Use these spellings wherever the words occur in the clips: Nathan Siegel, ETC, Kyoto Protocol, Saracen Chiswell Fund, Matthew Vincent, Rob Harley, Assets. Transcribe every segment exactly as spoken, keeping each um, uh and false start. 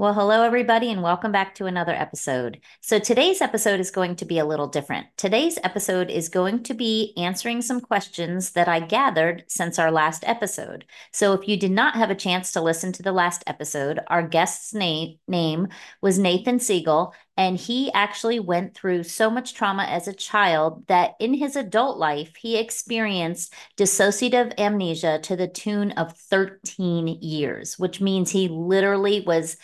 Well, hello, everybody, and welcome back to another episode. So today's episode is going to be a little different. Today's episode is going to be answering some questions that I gathered since our last episode. So if you did not have a chance to listen to the last episode, our guest's na- name was Nathan Siegel, and he actually went through so much trauma as a child that in his adult life, he experienced dissociative amnesia to the tune of thirteen years, which means he literally was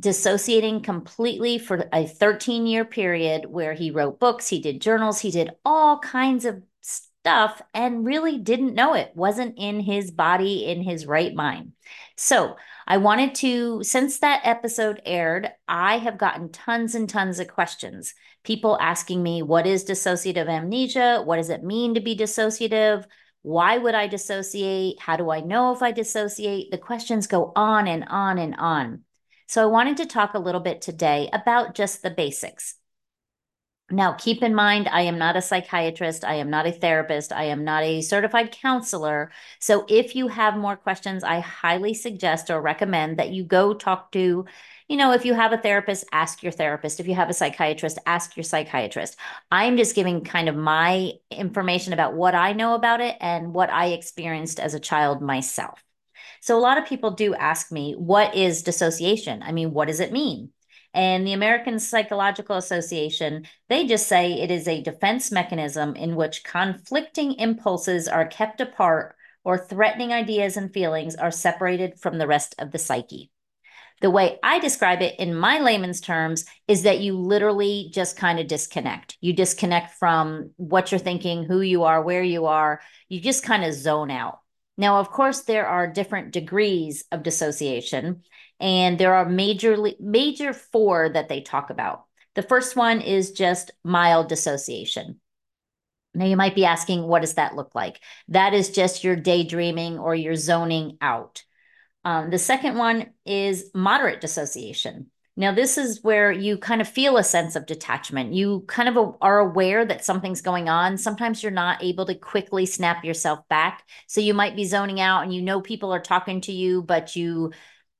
dissociating completely for a thirteen year period where he wrote books, he did journals, he did all kinds of stuff and really didn't know it, wasn't in his body, in his right mind. So I wanted to, since that episode aired, I have gotten tons and tons of questions. People asking me, what is dissociative amnesia? What does it mean to be dissociative? Why would I dissociate? How do I know if I dissociate? The questions go on and on and on. So I wanted to talk a little bit today about just the basics. Now, keep in mind, I am not a psychiatrist. I am not a therapist. I am not a certified counselor. So if you have more questions, I highly suggest or recommend that you go talk to, you know, if you have a therapist, ask your therapist. If you have a psychiatrist, ask your psychiatrist. I'm just giving kind of my information about what I know about it and what I experienced as a child myself. So a lot of people do ask me, what is dissociation? I mean, what does it mean? And the American Psychological Association, they just say it is a defense mechanism in which conflicting impulses are kept apart or threatening ideas and feelings are separated from the rest of the psyche. The way I describe it in my layman's terms is that you literally just kind of disconnect. You disconnect from what you're thinking, who you are, where you are. You just kind of zone out. Now, of course, there are different degrees of dissociation, and there are major, major four that they talk about. The first one is just mild dissociation. Now, you might be asking, what does that look like? That is just your daydreaming or your zoning out. Um, the second one is moderate dissociation. Now, this is where you kind of feel a sense of detachment. You kind of are aware that something's going on. Sometimes you're not able to quickly snap yourself back. So you might be zoning out and you know people are talking to you, but you,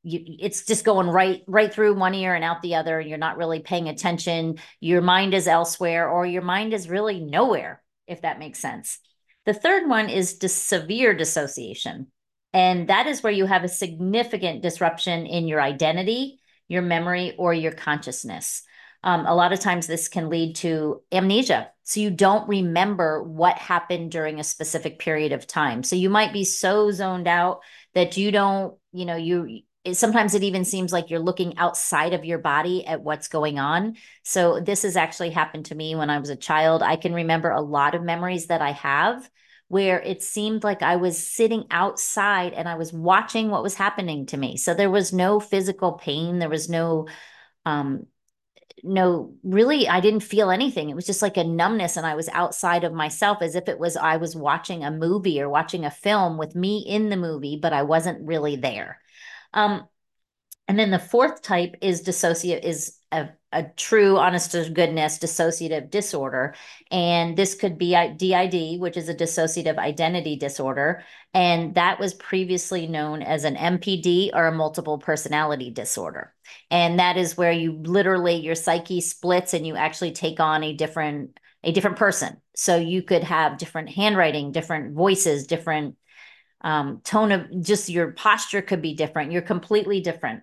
you it's just going right, right through one ear and out the other. You're not really paying attention. Your mind is elsewhere, or your mind is really nowhere, if that makes sense. The third one is dis- severe dissociation. And that is where you have a significant disruption in your identity, your memory, or your consciousness. Um, a lot of times this can lead to amnesia. So you don't remember what happened during a specific period of time. So you might be so zoned out that you don't, you know, you, it, sometimes it even seems like you're looking outside of your body at what's going on. So this has actually happened to me when I was a child. I can remember a lot of memories that I have where it seemed like I was sitting outside and I was watching what was happening to me. So there was no physical pain. There was no, um, no, really, I didn't feel anything. It was just like a numbness, and I was outside of myself, as if it was I was watching a movie or watching a film with me in the movie, but I wasn't really there. Um, and then the fourth type is dissociative, is a a true, honest to goodness, dissociative disorder. And this could be D I D, which is a dissociative identity disorder. And that was previously known as an M P D or a multiple personality disorder. And that is where you literally, your psyche splits and you actually take on a different, a different person. So you could have different handwriting, different voices, different um, tone of, just your posture could be different. You're completely different.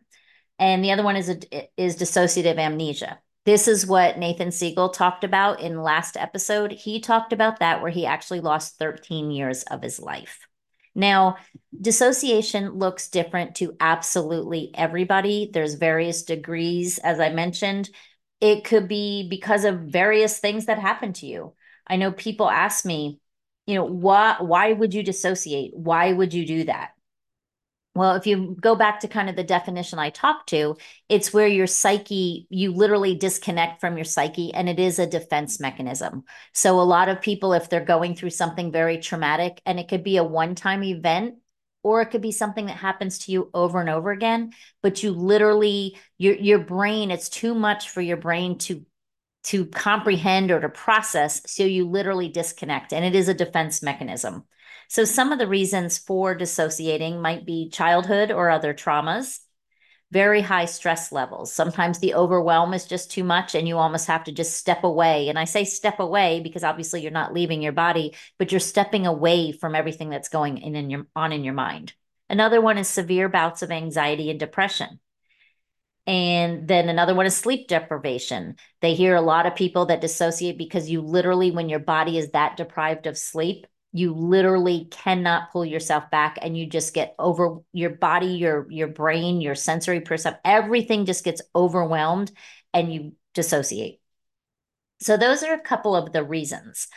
And the other one is a, is dissociative amnesia. This is what Nathan Siegel talked about in last episode. He talked about that, where he actually lost thirteen years of his life. Now, dissociation looks different to absolutely everybody. There's various degrees, as I mentioned. It could be because of various things that happen to you. I know people ask me, you know, why, why would you dissociate? Why would you do that? Well, if you go back to kind of the definition I talked to, it's where your psyche, you literally disconnect from your psyche, and it is a defense mechanism. So a lot of people, if they're going through something very traumatic, and it could be a one-time event, or it could be something that happens to you over and over again, but you literally, your your brain, it's too much for your brain to to comprehend or to process. So you literally disconnect, and it is a defense mechanism. So some of the reasons for dissociating might be childhood or other traumas. very high stress levels. Sometimes the overwhelm is just too much and you almost have to just step away. And I say step away because obviously you're not leaving your body, but you're stepping away from everything that's going in, in your, on in your mind. Another one is severe bouts of anxiety and depression. And then another one is sleep deprivation. They hear a lot of people that dissociate because you literally, when your body is that deprived of sleep, you literally cannot pull yourself back and you just get over your body, your, your brain, your sensory perception, everything just gets overwhelmed and you dissociate. So those are a couple of the reasons.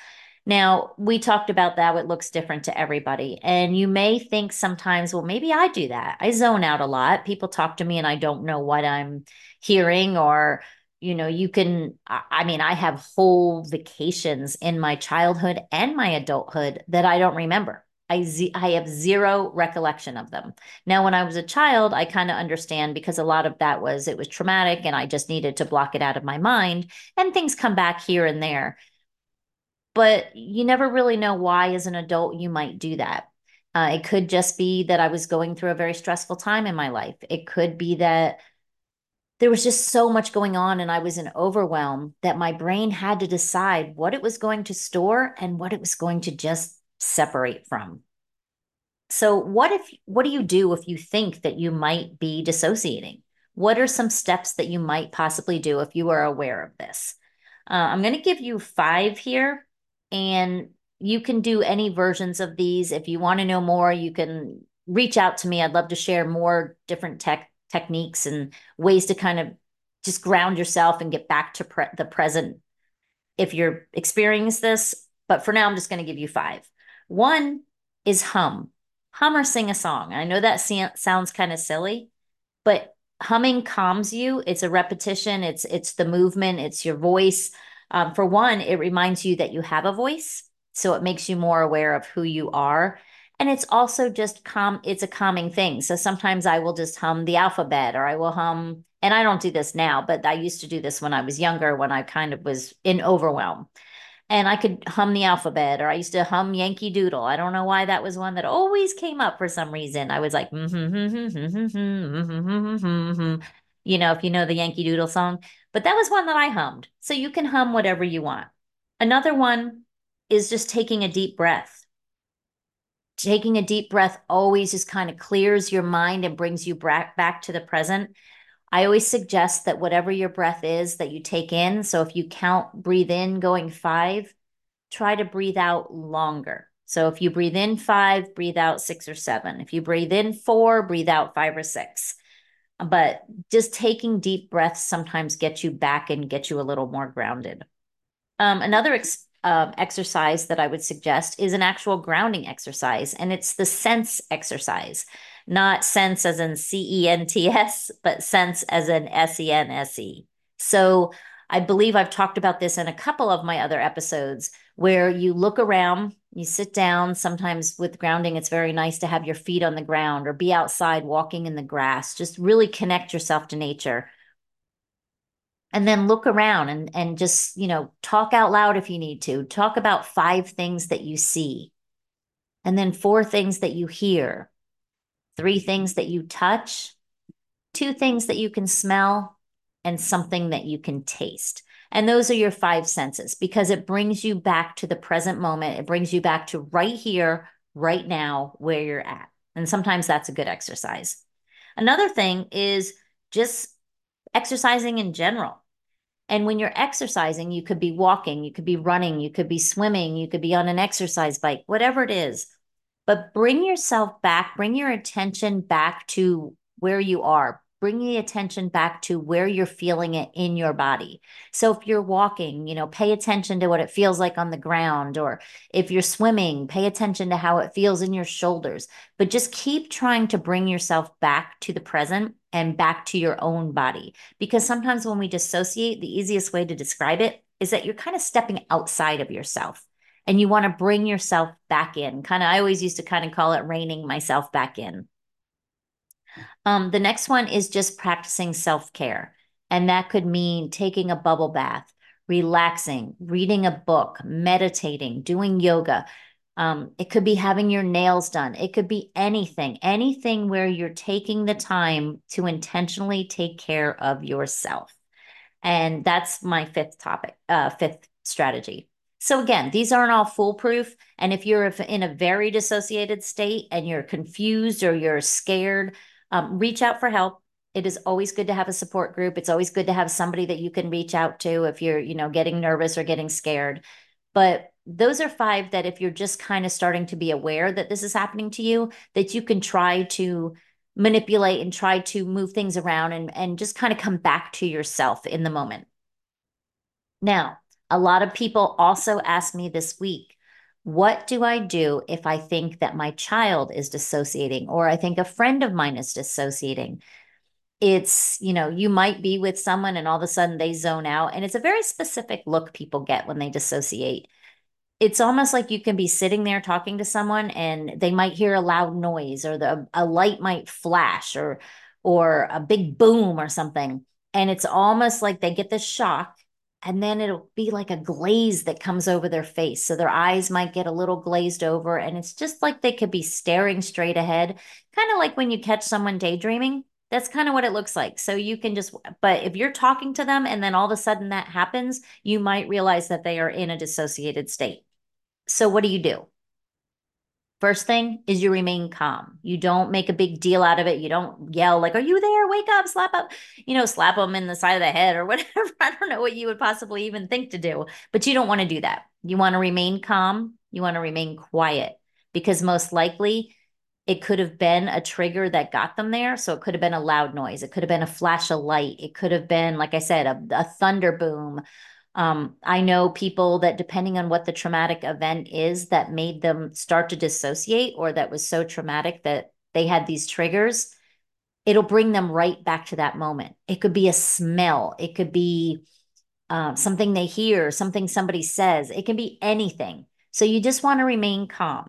Now, we talked about that. It looks different to everybody. And you may think sometimes, well, maybe I do that. I zone out a lot. People talk to me and I don't know what I'm hearing or, you know, you can, I mean, I have whole vacations in my childhood and my adulthood that I don't remember. I, z- I have zero recollection of them. Now, when I was a child, I kind of understand because a lot of that was, it was traumatic and I just needed to block it out of my mind and things come back here and there. But you never really know why as an adult you might do that. Uh, it could just be that I was going through a very stressful time in my life. It could be that there was just so much going on and I was in overwhelm that my brain had to decide what it was going to store and what it was going to just separate from. So what if, what do you do if you think that you might be dissociating? What are some steps that you might possibly do if you are aware of this? Uh, I'm going to give you five here and you can do any versions of these. If you want to know more, you can reach out to me. I'd love to share more different tech techniques and ways to kind of just ground yourself and get back to pre- the present if you're experiencing this. But for now, I'm just going to give you five. One is hum. Hum or sing a song. I know that sounds kind of silly, but humming calms you. It's a repetition. It's, it's the movement. It's your voice. Um, for one, it reminds you that you have a voice. So it makes you more aware of who you are. And it's also just calm. It's a calming thing. So sometimes I will just hum the alphabet or I will hum, and I don't do this now, but I used to do this when I was younger, when I kind of was in overwhelm and I could hum the alphabet or I used to hum Yankee Doodle. I don't know why that was one that always came up for some reason. I was like, you know, if you know the Yankee Doodle song, but that was one that I hummed. So you can hum whatever you want. Another one is just taking a deep breath. Taking a deep breath always just kind of clears your mind and brings you back to the present. I always suggest that whatever your breath is that you take in. So if you count, breathe in going five, try to breathe out longer. So if you breathe in five, breathe out six or seven. If you breathe in four, breathe out five or six. But just taking deep breaths sometimes gets you back and gets you a little more grounded. Um, another experience. Um, exercise that I would suggest is an actual grounding exercise. And it's the sense exercise, not sense as in C E N T S, but sense as in S E N S E. So I believe I've talked about this in a couple of my other episodes where you look around, you sit down. Sometimes with grounding, it's very nice to have your feet on the ground or be outside walking in the grass, just really connect yourself to nature. And then look around and, and just, you know, talk out loud if you need to. Talk about five things that you see. And then four things that you hear. Three things that you touch. Two things that you can smell. And something that you can taste. And those are your five senses because it brings you back to the present moment. It brings you back to right here, right now, where you're at. And sometimes that's a good exercise. Another thing is just exercising in general. And when you're exercising, you could be walking, you could be running, you could be swimming, you could be on an exercise bike, whatever it is. But bring yourself back, bring your attention back to where you are. Bring the attention back to where you're feeling it in your body. So if you're walking, you know, pay attention to what it feels like on the ground, or if you're swimming, pay attention to how it feels in your shoulders, but just keep trying to bring yourself back to the present and back to your own body. Because sometimes when we dissociate, the easiest way to describe it is that you're kind of stepping outside of yourself and you want to bring yourself back in. Kind of, I always used to kind of call it reining myself back in. Um, the next one is just practicing self-care. And that could mean taking a bubble bath, relaxing, reading a book, meditating, doing yoga, Um, it could be having your nails done. It could be anything, anything where you're taking the time to intentionally take care of yourself. And that's my fifth topic, uh, fifth strategy. So again, these aren't all foolproof. And if you're in a very dissociated state and you're confused or you're scared, um, reach out for help. It is always good to have a support group. It's always good to have somebody that you can reach out to if you're, you know, getting nervous or getting scared. But those are five that if you're just kind of starting to be aware that this is happening to you, that you can try to manipulate and try to move things around and, and just kind of come back to yourself in the moment. Now, a lot of people also ask me this week, what do I do if I think that my child is dissociating or I think a friend of mine is dissociating? It's, you know, you might be with someone and all of a sudden they zone out. And it's a very specific look people get when they dissociate. It's almost like you can be sitting there talking to someone and they might hear a loud noise or the, a light might flash or, or a big boom or something. And it's almost like they get this shock and then it'll be like a glaze that comes over their face. So their eyes might get a little glazed over and it's just like they could be staring straight ahead. Kind of like when you catch someone daydreaming. That's kind of what it looks like. So you can just, but if you're talking to them and then all of a sudden that happens, you might realize that they are in a dissociated state. So what do you do? First thing is you remain calm. You don't make a big deal out of it. You don't yell like, are you there? Wake up, slap up, you know, slap them in the side of the head or whatever. I don't know what you would possibly even think to do, but you don't want to do that. You want to remain calm. You want to remain quiet because most likely it could have been a trigger that got them there. So it could have been a loud noise. It could have been a flash of light. It could have been, like I said, a, a thunder boom. Um, I know people that depending on what the traumatic event is that made them start to dissociate or that was so traumatic that they had these triggers, it'll bring them right back to that moment. It could be a smell. It could be uh, something they hear, something somebody says. It can be anything. So you just want to remain calm.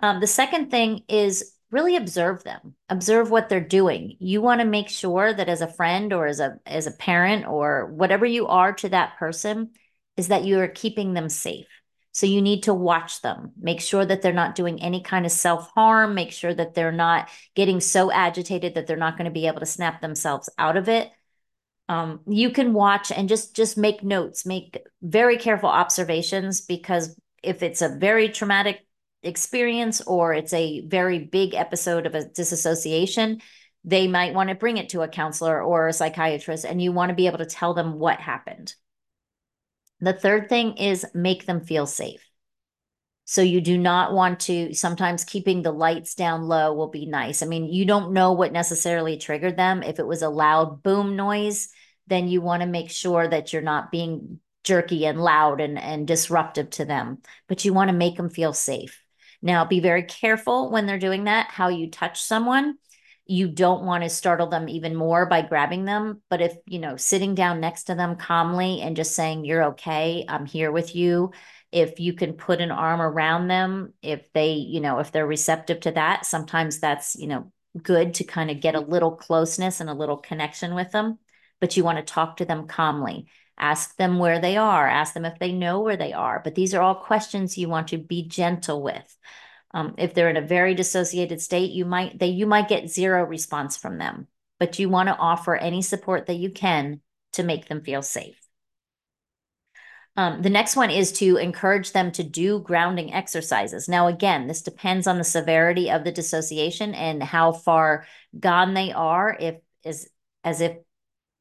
Um, the second thing is really observe them, observe what they're doing. You want to make sure that as a friend or as a, as a parent or whatever you are to that person is that you are keeping them safe. So you need to watch them, make sure that they're not doing any kind of self-harm, make sure that they're not getting so agitated that they're not going to be able to snap themselves out of it. Um, you can watch and just, just make notes, make very careful observations, because if it's a very traumatic experience or it's a very big episode of a disassociation, they might want to bring it to a counselor or a psychiatrist, and you want to be able to tell them what happened. The third thing is make them feel safe. So you do not want to, sometimes keeping the lights down low will be nice. I mean, you don't know what necessarily triggered them. If it was a loud boom noise, then you want to make sure that you're not being jerky and loud and, and disruptive to them, but you want to make them feel safe. Now, be very careful when they're doing that, how you touch someone. You don't want to startle them even more by grabbing them. But if, you know, sitting down next to them calmly and just saying, you're okay, I'm here with you. If you can put an arm around them, if they, you know, if they're receptive to that, sometimes that's, you know, good to kind of get a little closeness and a little connection with them. But you want to talk to them calmly. Ask them where they are, ask them if they know where they are. But these are all questions you want to be gentle with. Um, if they're in a very dissociated state, you might they, you might get zero response from them, but you want to offer any support that you can to make them feel safe. Um, the next one is to encourage them to do grounding exercises. Now, again, this depends on the severity of the dissociation and how far gone they are, if is as if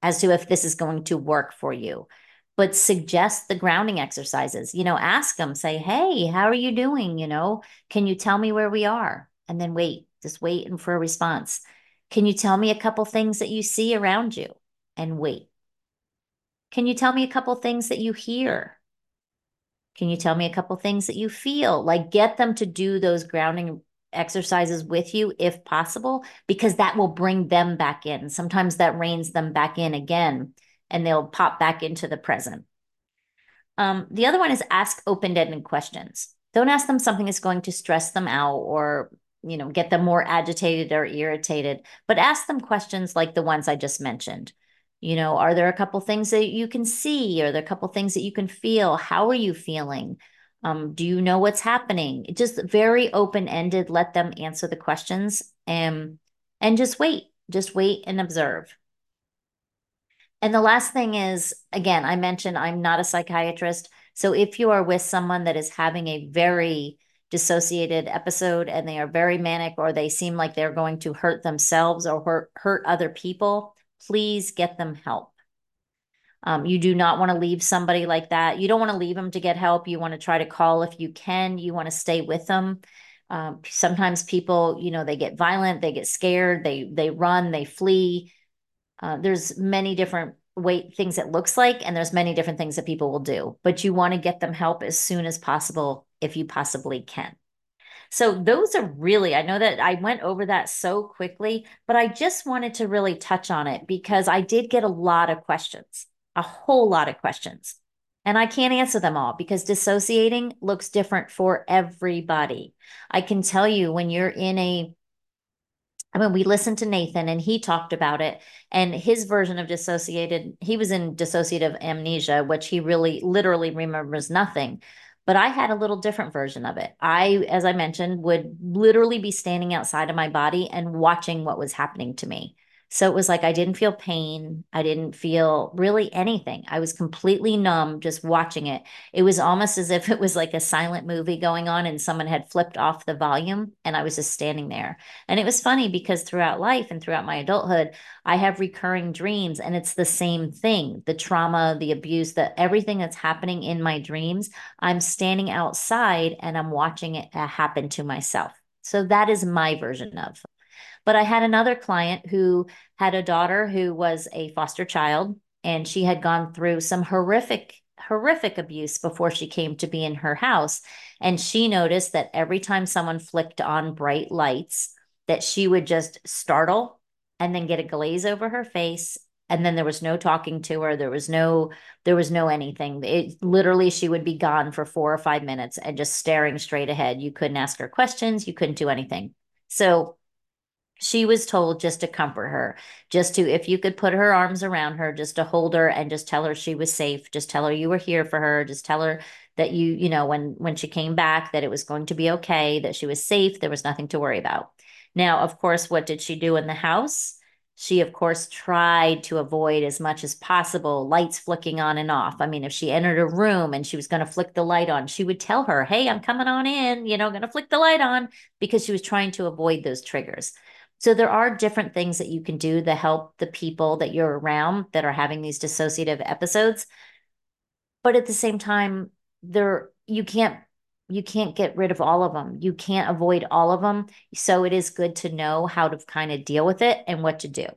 as to if this is going to work for you, but suggest the grounding exercises, you know, ask them, say, hey, how are you doing? You know, can you tell me where we are? And then wait, just waiting for a response. Can you tell me a couple things that you see around you? And wait. Can you tell me a couple things that you hear? Can you tell me a couple things that you feel? Like, get them to do those grounding exercises with you if possible, because that will bring them back in. Sometimes that reins them back in again, and they'll pop back into the present. Um, the other one is ask open-ended questions. Don't ask them something that's going to stress them out or, you know, get them more agitated or irritated, but ask them questions like the ones I just mentioned. You know, are there a couple things that you can see? Are there a couple things that you can feel? How are you feeling? Um, do you know what's happening? Just very open-ended, let them answer the questions, and, and just wait, just wait and observe. And the last thing is, again, I mentioned I'm not a psychiatrist. So if you are with someone that is having a very dissociated episode and they are very manic, or they seem like they're going to hurt themselves or hurt, hurt other people, please get them help. Um, you do not want to leave somebody like that. You don't want to leave them to get help. You want to try to call if you can. You want to stay with them. Um, sometimes people, you know, they get violent, they get scared, they they run, they flee. Uh, there's many different way, things it looks like, and there's many different things that people will do. But you want to get them help as soon as possible if you possibly can. So those are really, I know that I went over that so quickly, but I just wanted to really touch on it because I did get a lot of questions. A whole lot of questions. And I can't answer them all because dissociating looks different for everybody. I can tell you when you're in a, I mean, we listened to Nathan and he talked about it, and his version of dissociated, he was in dissociative amnesia, which he really literally remembers nothing. But I had a little different version of it. I, as I mentioned, would literally be standing outside of my body and watching what was happening to me. So it was like, I didn't feel pain. I didn't feel really anything. I was completely numb just watching it. It was almost as if it was like a silent movie going on and someone had flipped off the volume and I was just standing there. And it was funny because throughout life and throughout my adulthood, I have recurring dreams, and it's the same thing. The trauma, the abuse, the everything that's happening in my dreams, I'm standing outside and I'm watching it happen to myself. So that is my version of. But I had another client who had a daughter who was a foster child, and she had gone through some horrific, horrific abuse before she came to be in her house. And she noticed that every time someone flicked on bright lights, that she would just startle and then get a glaze over her face. And then there was no talking to her. There was no, there was no anything. It literally, she would be gone for four or five minutes and just staring straight ahead. You couldn't ask her questions. You couldn't do anything. So she was told just to comfort her, just to, if you could put her arms around her, just to hold her and just tell her she was safe. Just tell her you were here for her. Just tell her that you, you know, when, when she came back, that it was going to be okay, that she was safe. There was nothing to worry about. Now, of course, what did she do in the house? She, of course, tried to avoid as much as possible lights flicking on and off. I mean, if she entered a room and she was going to flick the light on, she would tell her, hey, I'm coming on in, you know, going to flick the light on, because she was trying to avoid those triggers. So there are different things that you can do to help the people that you're around that are having these dissociative episodes. But at the same time, there you can't you can't get rid of all of them. You can't avoid all of them. So it is good to know how to kind of deal with it and what to do.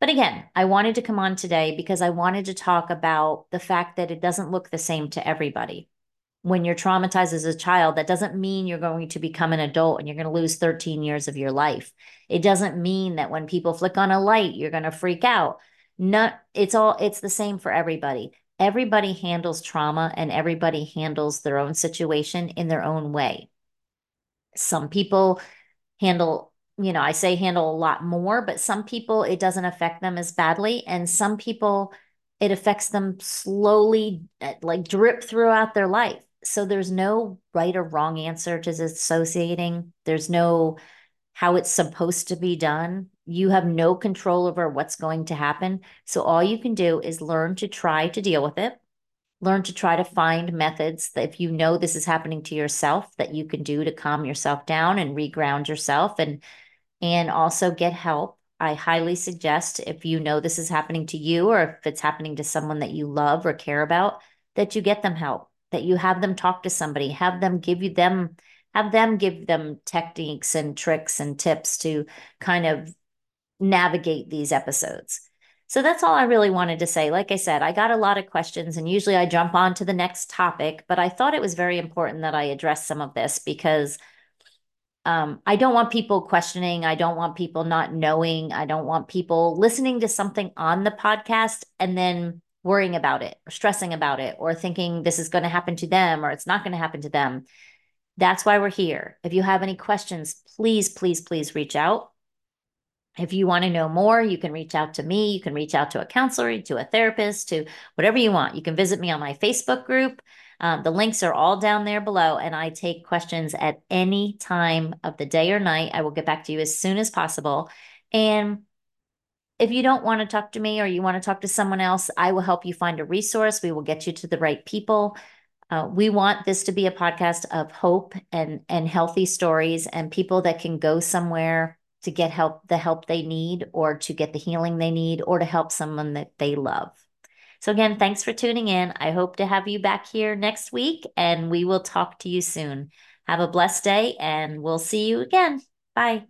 But again, I wanted to come on today because I wanted to talk about the fact that it doesn't look the same to everybody. When you're traumatized as a child, that doesn't mean you're going to become an adult and you're going to lose thirteen years of your life. It doesn't mean that when people flick on a light, you're going to freak out. Not, it's all, it's the same for everybody. Everybody handles trauma and everybody handles their own situation in their own way. Some people handle, you know, I say handle a lot more, but some people, it doesn't affect them as badly. And some people, it affects them slowly, like drip throughout their life. So there's no right or wrong answer to dissociating. There's no how it's supposed to be done. You have no control over what's going to happen. So all you can do is learn to try to deal with it. Learn to try to find methods that if you know this is happening to yourself, that you can do to calm yourself down and reground yourself, and, and also get help. I highly suggest if you know this is happening to you, or if it's happening to someone that you love or care about, that you get them help. That you have them talk to somebody, have them give you them, have them give them techniques and tricks and tips to kind of navigate these episodes. So that's all I really wanted to say. Like I said, I got a lot of questions, and usually I jump on to the next topic, but I thought it was very important that I address some of this because um, I don't want people questioning. I don't want people not knowing. I don't want people listening to something on the podcast and then worrying about it, or stressing about it, or thinking this is going to happen to them, or it's not going to happen to them. That's why we're here. If you have any questions, please, please, please reach out. If you want to know more, you can reach out to me. You can reach out to a counselor, to a therapist, to whatever you want. You can visit me on my Facebook group. Um, the links are all down there below, and I take questions at any time of the day or night. I will get back to you as soon as possible. And if you don't want to talk to me or you want to talk to someone else, I will help you find a resource. We will get you to the right people. Uh, we want this to be a podcast of hope and, and healthy stories and people that can go somewhere to get help, the help they need, or to get the healing they need, or to help someone that they love. So again, thanks for tuning in. I hope to have you back here next week, and we will talk to you soon. Have a blessed day, and we'll see you again. Bye.